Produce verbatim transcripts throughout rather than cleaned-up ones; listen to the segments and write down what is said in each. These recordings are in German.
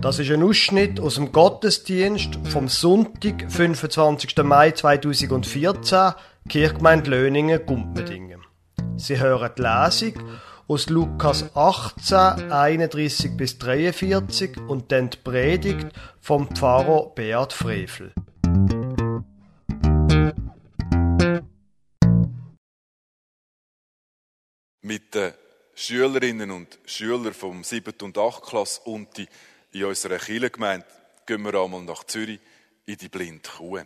Das ist ein Ausschnitt aus dem Gottesdienst vom Sonntag, fünfundzwanzigsten Mai zweitausendvierzehn, Kirchgemeinde Löningen-Gumpendingen. Sie hören die Lesung aus Lukas achtzehn, einunddreissig bis dreiundvierzig und dann die Predigt vom Pfarrer Beat Frevel. Mit den Schülerinnen und Schülern vom siebten und achten Klasse und die in unserer Kirchengemeinde gehen wir einmal nach Zürich in die blinde Kuh.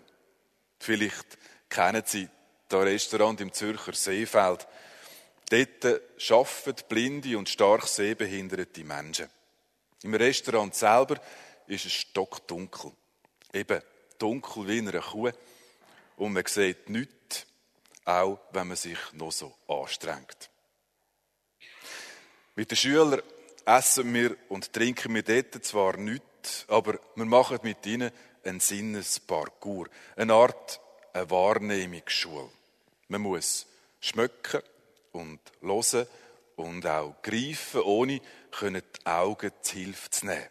Vielleicht kennen Sie das Restaurant im Zürcher Seefeld. Dort arbeiten blinde und stark sehbehinderte Menschen. Im Restaurant selber ist es stockdunkel. Eben dunkel wie in einer Kuh. Und man sieht nichts, auch wenn man sich noch so anstrengt. Mit den Schülern essen wir und trinken wir dort zwar nichts, aber wir machen mit ihnen einen Sinnesparcours, eine Art eine Wahrnehmungsschule. Man muss schmecken und hören und auch greifen, ohne die Augen zu Hilfe zu nehmen.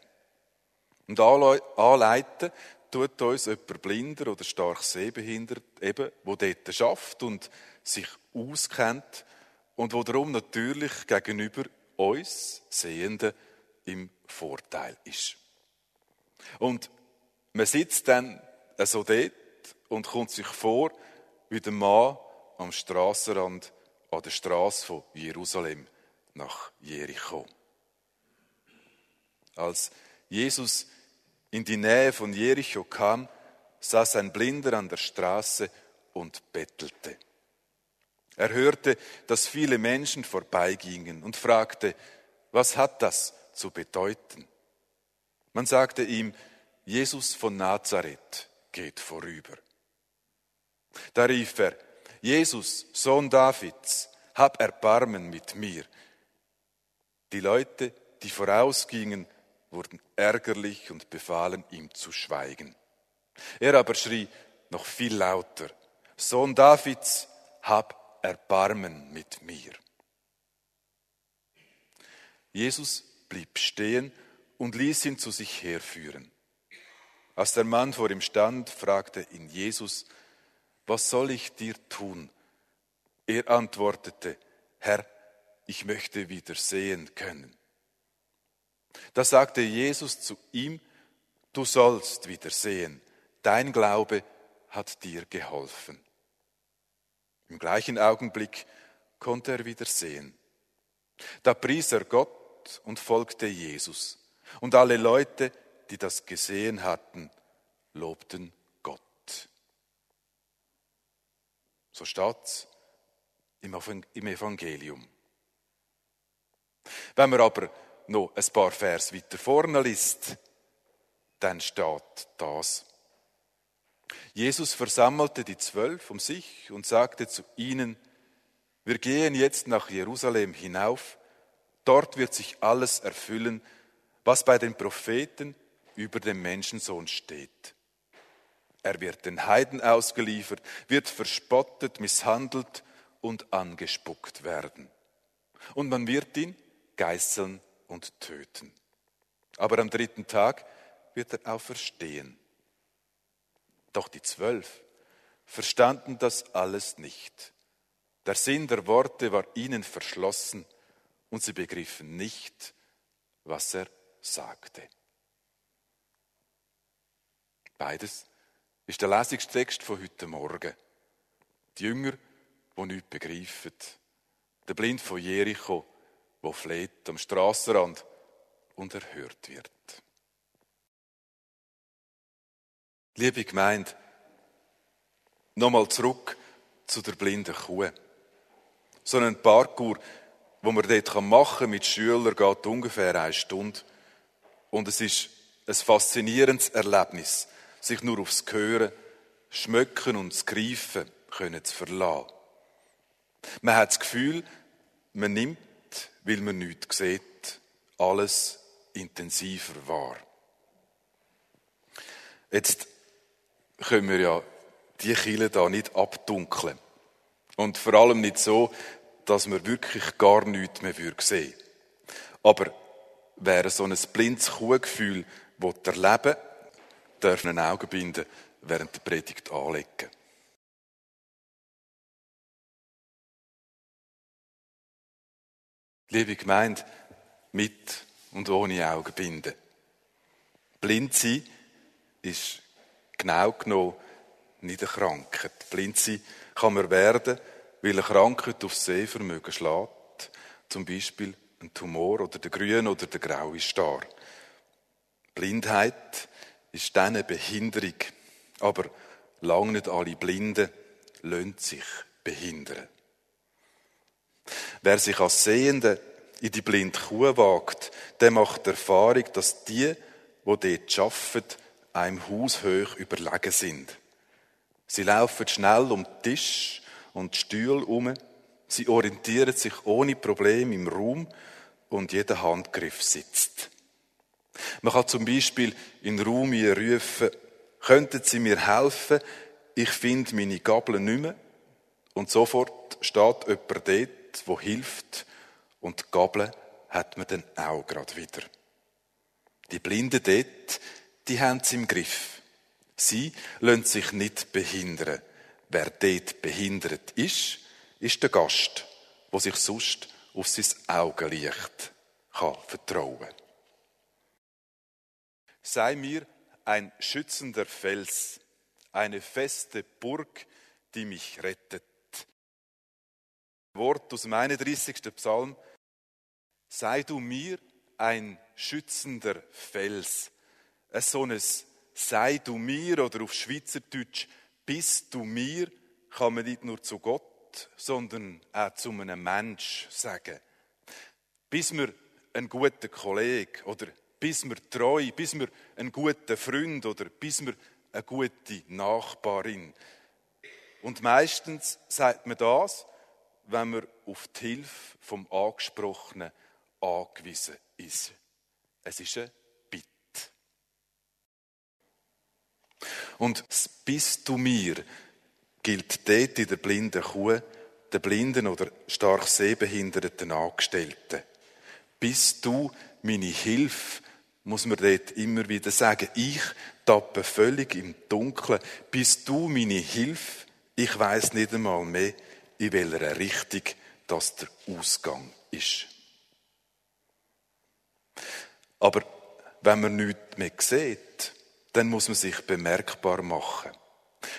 Und anleiten tut uns jemand blinder oder stark sehbehindert, eben, der dort arbeitet und sich auskennt und der darum natürlich gegenüber uns Sehenden im Vorteil ist. Und man sitzt dann so dort und kommt sich vor wie der Mann am Strassenrand an der Strasse von Jerusalem nach Jericho. Als Jesus in die Nähe von Jericho kam, saß ein Blinder an der Straße und bettelte. Er hörte, dass viele Menschen vorbeigingen und fragte, was hat das zu bedeuten? Man sagte ihm, Jesus von Nazareth geht vorüber. Da rief er, Jesus, Sohn Davids, hab Erbarmen mit mir. Die Leute, die vorausgingen, wurden ärgerlich und befahlen, ihm zu schweigen. Er aber schrie noch viel lauter, Sohn Davids, hab Erbarmen mit mir. Jesus blieb stehen und ließ ihn zu sich herführen. Als der Mann vor ihm stand, fragte ihn Jesus, was soll ich dir tun? Er antwortete, Herr, ich möchte wieder sehen können. Da sagte Jesus zu ihm, du sollst wieder sehen, dein Glaube hat dir geholfen. Im gleichen Augenblick konnte er wieder sehen. Da pries er Gott und folgte Jesus. Und alle Leute, die das gesehen hatten, lobten Gott. So steht's im Evangelium. Wenn man aber noch ein paar Vers weiter vorne liest, dann steht das. Jesus versammelte die Zwölf um sich und sagte zu ihnen, wir gehen jetzt nach Jerusalem hinauf, dort wird sich alles erfüllen, was bei den Propheten über den Menschensohn steht. Er wird den Heiden ausgeliefert, wird verspottet, misshandelt und angespuckt werden. Und man wird ihn geißeln und töten. Aber am dritten Tag wird er auferstehen. Doch die Zwölf verstanden das alles nicht. Der Sinn der Worte war ihnen verschlossen und sie begriffen nicht, was er sagte. Beides ist der Lesungstext von heute Morgen. Die Jünger, die nichts begreifen. Der Blind von Jericho, der fleht am Strassenrand und erhört wird. Liebe Gemeinde, nochmal zurück zu der blinden Kuh. So ein Parkour, den man dort machen kann mit Schülern, geht ungefähr eine Stunde. Und es ist ein faszinierendes Erlebnis, sich nur aufs Hören, Schmecken und das Greifen können zu verlassen. Man hat das Gefühl, man nimmt, weil man nichts sieht, alles intensiver wahr. Jetzt können wir ja die Kirche da nicht abdunkeln. Und vor allem nicht so, dass man wirklich gar nichts mehr sehen würde. Aber wäre so ein blindes Kuhgefühl will erleben, darf einen Augenbinden während der Predigt anlegen. Liebe Gemeinde, mit und ohne Augenbinden. Blind sein ist genau genommen nicht eine Krankheit. Blind sein kann man werden, weil eine Krankheit aufs Sehvermögen schlägt. Zum Beispiel ein Tumor oder der grüne oder der graue Star. Blindheit ist dann eine Behinderung. Aber lange nicht alle Blinden lassen sich behindern. Wer sich als Sehende in die blinde Kuh wagt, der macht die Erfahrung, dass die, die dort arbeiten, einem haushoch überlegen sind. Sie laufen schnell um den Tisch und die Stühle herum. Sie orientieren sich ohne Probleme im Raum und jeder Handgriff sitzt. Man kann zum Beispiel in den Raum rufen, «Könnten Sie mir helfen? Ich finde meine Gabel nicht mehr.» Und sofort steht jemand dort, der hilft, und die Gabel hat man dann auch gerade wieder. Die Blinden dort, die haben es im Griff. Sie lassen sich nicht behindern. Wer dort behindert ist, ist der Gast, der sich sonst auf sein Augenlicht kann vertrauen kann. Sei mir ein schützender Fels, eine feste Burg, die mich rettet. Wort aus dem einunddreißigsten Psalm. Sei du mir ein schützender Fels. So ein Sei du mir oder auf Schweizerdeutsch Bist du mir kann man nicht nur zu Gott, sondern auch zu einem Mensch sagen. Bist mir ein guter Kollege oder bist mir treu, bist mir ein guter Freund oder bist mir eine gute Nachbarin. Und meistens sagt man das, wenn man auf die Hilfe vom Angesprochenen angewiesen ist. Es ist eine Bitte. Und das Bist du mir gilt dort in der blinden Kuh, den blinden oder stark sehbehinderten Angestellten. Bist du meine Hilfe, muss man dort immer wieder sagen. Ich tappe völlig im Dunkeln. Bist du meine Hilfe? Ich weiss nicht einmal mehr, in welcher Richtung das der Ausgang ist. Aber wenn man nichts mehr sieht, dann muss man sich bemerkbar machen.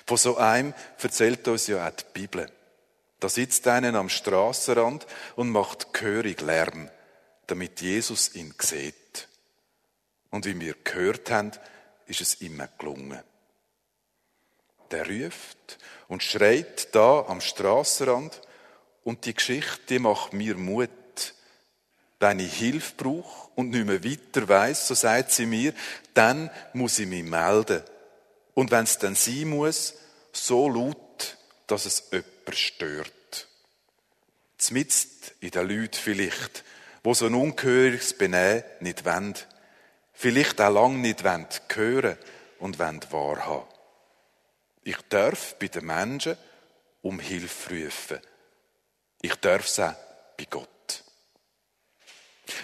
Von so einem erzählt uns ja auch die Bibel. Da sitzt einer am Strassenrand und macht gehörig Lärm, damit Jesus ihn sieht. Und wie wir gehört haben, ist es ihm gelungen. Der ruft und schreit da am Strassenrand und die Geschichte die macht mir Mut. Wenn ich Hilfe brauche und nicht mehr weiter weiss, so sagt sie mir, dann muss ich mich melden. Und wenn es dann sein muss, so laut, dass es jemand stört. Zumindest in den Leuten vielleicht, die so ein ungehöriges Benehmen nicht wollen, vielleicht auch lange nicht hören wollen und wahrhaben. Ich darf bei den Menschen um Hilfe rufen. Ich darf es auch bei Gott.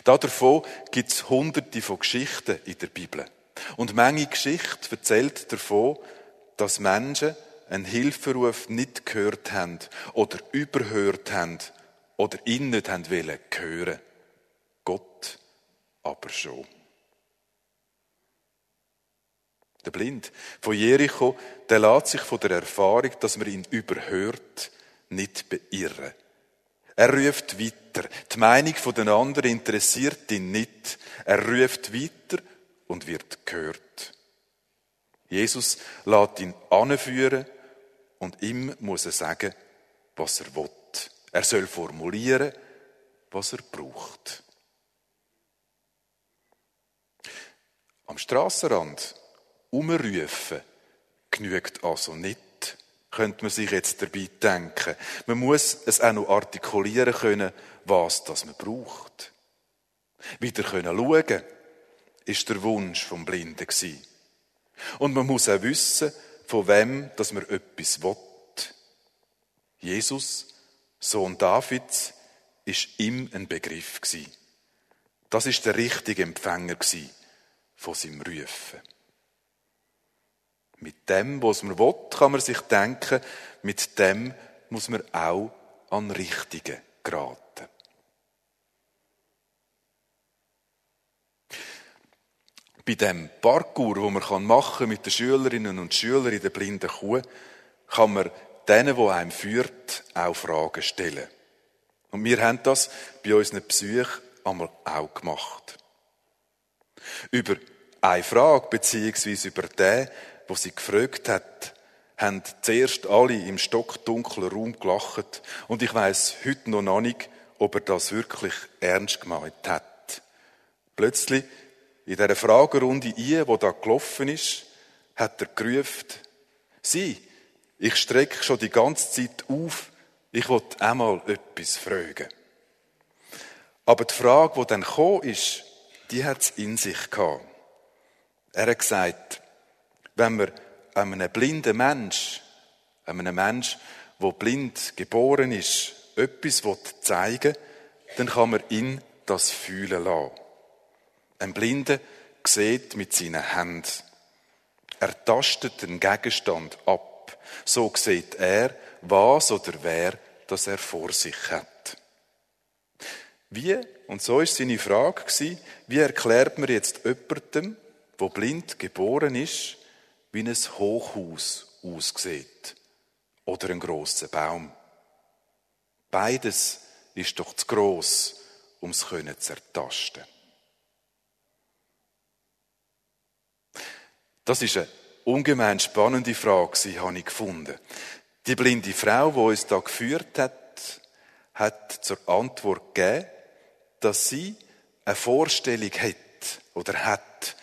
Davon gibt es hunderte von Geschichten in der Bibel. Und manche Geschichte erzählt davon, dass Menschen einen Hilferuf nicht gehört haben oder überhört haben oder ihn nicht hören wollten. Gott aber schon. Der Blind von Jericho, der lässt sich von der Erfahrung, dass man ihn überhört, nicht beirren. Er ruft weiter. Die Meinung der anderen interessiert ihn nicht. Er ruft weiter und wird gehört. Jesus lässt ihn anführen und ihm muss er sagen, was er will. Er soll formulieren, was er braucht. Am Strassenrand umrufen genügt also nicht, könnte man sich jetzt dabei denken. Man muss es auch noch artikulieren können, was das man braucht. Wieder können schauen, ist der Wunsch vom Blinden gewesen. Und man muss auch wissen, von wem dass man etwas will. Jesus, Sohn Davids, ist ihm ein Begriff gewesen. Das ist der richtige Empfänger gewesen. von seinem Rufen. Mit dem, was man will, kann man sich denken, mit dem muss man auch an Richtige geraten. Bei dem Parkour, den man machen kann mit den Schülerinnen und Schülern in der blinden Kuh, kann man denen, die einem führt, auch Fragen stellen. Und wir haben das bei unseren Psychen einmal auch gemacht. Über eine Frage, beziehungsweise über den, der sie gefragt hat, haben zuerst alle im stockdunklen Raum gelacht. Und ich weiss heute noch nicht, ob er das wirklich ernst gemeint hat. Plötzlich, in dieser Fragerunde, die da gelaufen ist, hat er gerufen, «Sie, ich strecke schon die ganze Zeit auf, ich will einmal etwas fragen.» Aber die Frage, die dann gekommen ist, die hat es in sich gehabt. Er hat gesagt, wenn man einem blinden Mensch, einem Mensch, der blind geboren ist, etwas zeigen will, dann kann man ihn das fühlen lassen. Ein Blinder sieht mit seinen Händen. Er tastet den Gegenstand ab. So sieht er, was oder wer das er vor sich hat. Wie, und so war seine Frage, wie erklärt man jetzt jemandem, der blind geboren ist, wie ein Hochhaus aussieht oder ein grosser Baum? Beides ist doch zu gross, um es zu ertasten. Das ist eine ungemein spannende Frage, habe ich gefunden. Die blinde Frau, die uns da geführt hat, hat zur Antwort gegeben, dass sie eine Vorstellung hat oder hat,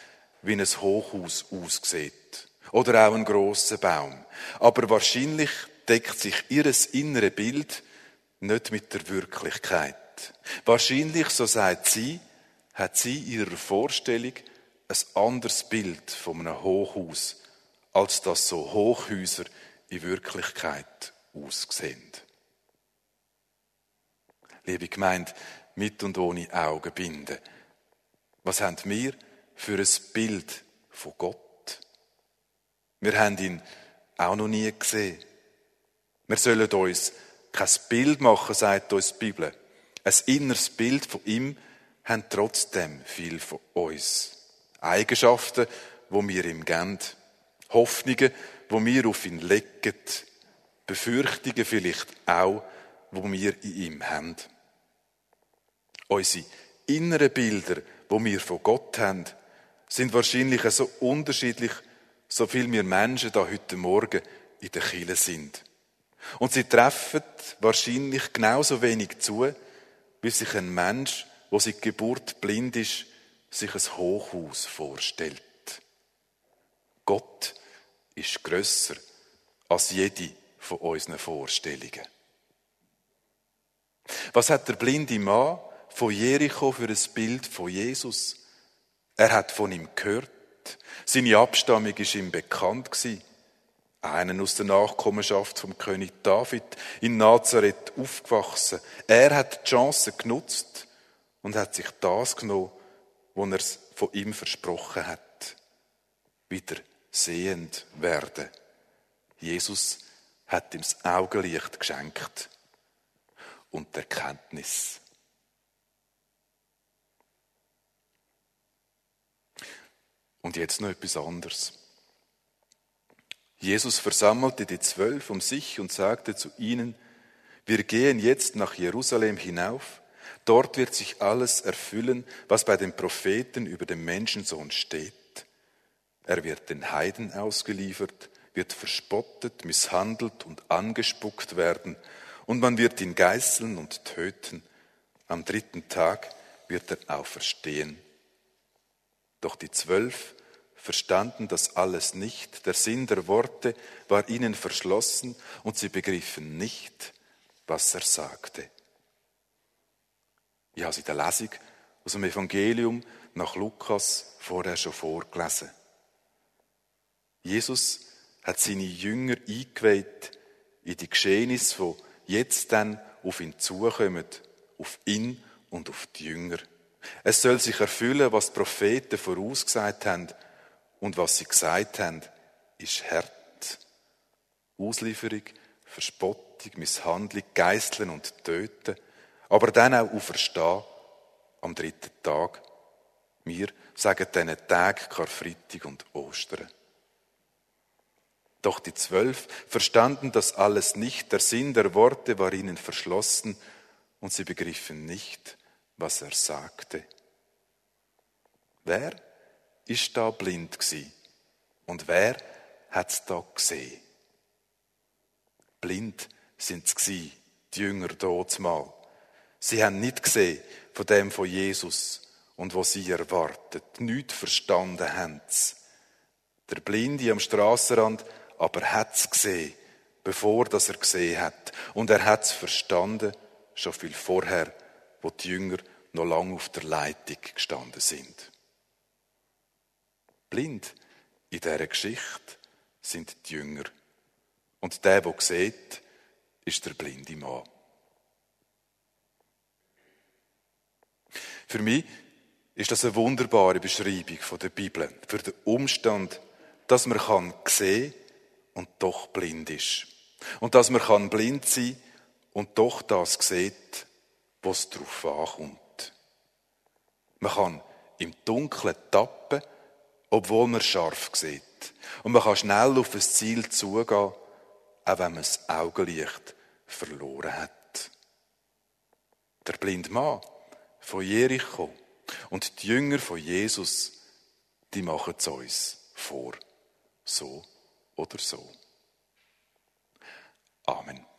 wie ein Hochhaus aussieht. Oder auch ein grosser Baum. Aber wahrscheinlich deckt sich ihr innere Bild nicht mit der Wirklichkeit. Wahrscheinlich, so sagt sie, hat sie in ihrer Vorstellung ein anderes Bild von einem Hochhaus, als das so Hochhäuser in Wirklichkeit aussehen. Liebe Gemeinde, mit und ohne Augenbinde. Was haben wir für ein Bild von Gott? Wir haben ihn auch noch nie gesehen. Wir sollen uns kein Bild machen, sagt uns die Bibel. Ein inneres Bild von ihm haben trotzdem viel von uns. Eigenschaften, die wir ihm geben. Hoffnungen, die wir auf ihn legen. Befürchtungen vielleicht auch, die wir in ihm haben. Unsere inneren Bilder, die wir von Gott haben, sind wahrscheinlich so unterschiedlich, so viel wir Menschen da heute Morgen in der Kirche sind. Und sie treffen wahrscheinlich genauso wenig zu, wie sich ein Mensch, der seit Geburt blind ist, sich ein Hochhaus vorstellt. Gott ist grösser als jede von unseren Vorstellungen. Was hat der blinde Mann von Jericho für ein Bild von Jesus? Er hat von ihm gehört. Seine Abstammung war ihm bekannt. Einen aus der Nachkommenschaft vom König David, in Nazareth aufgewachsen. Er hat die Chance genutzt und hat sich das genommen, was er von ihm versprochen hat. Wieder sehend werden. Jesus hat ihm das Augenlicht geschenkt und Erkenntnis. Und jetzt noch etwas anderes. Jesus versammelte die Zwölf um sich und sagte zu ihnen, wir gehen jetzt nach Jerusalem hinauf, dort wird sich alles erfüllen, was bei den Propheten über den Menschensohn steht. Er wird den Heiden ausgeliefert, wird verspottet, misshandelt und angespuckt werden, und man wird ihn geißeln und töten. Am dritten Tag wird er auferstehen. Doch die Zwölf verstanden das alles nicht. Der Sinn der Worte war ihnen verschlossen und sie begriffen nicht, was er sagte. Ich habe es in der Lesung aus dem Evangelium nach Lukas vorher schon vorgelesen. Jesus hat seine Jünger eingeweiht in die Geschehnisse, die jetzt dann auf ihn zukommen, auf ihn und auf die Jünger. Es soll sich erfüllen, was die Propheten vorausgesagt haben. Und was sie gesagt haben, ist hart. Auslieferung, Verspottung, Misshandlung, Geißeln und Töten. Aber dann auch auferstehen am dritten Tag. Wir sagen diesen Tag Karfreitag und Ostern. Doch die Zwölf verstanden das alles nicht. Der Sinn der Worte war ihnen verschlossen und sie begriffen nicht, was er sagte. Wer ist da blind gsi? Und wer hat's da gesehen? Blind sind's gsi, die Jünger dortmal. Sie haben nicht gesehen von dem von Jesus und was sie erwartet. Nichts verstanden haben's. Der Blinde am Strassenrand aber hat's gesehen, bevor das er gesehen hat. Und er hat's verstanden, schon viel vorher, wo die Jünger noch lange auf der Leitung gestanden sind. Blind in dieser Geschichte sind die Jünger. Und der, der sieht, ist der blinde Mann. Für mich ist das eine wunderbare Beschreibung der Bibel für den Umstand, dass man sehen kann und doch blind ist. Und dass man blind sein kann und doch das sieht, was darauf ankommt. Man kann im Dunkeln tappen, obwohl man scharf sieht. Und man kann schnell auf ein Ziel zugehen, auch wenn man das Augenlicht verloren hat. Der blinde Mann von Jericho und die Jünger von Jesus, die machen es uns vor. So oder so. Amen.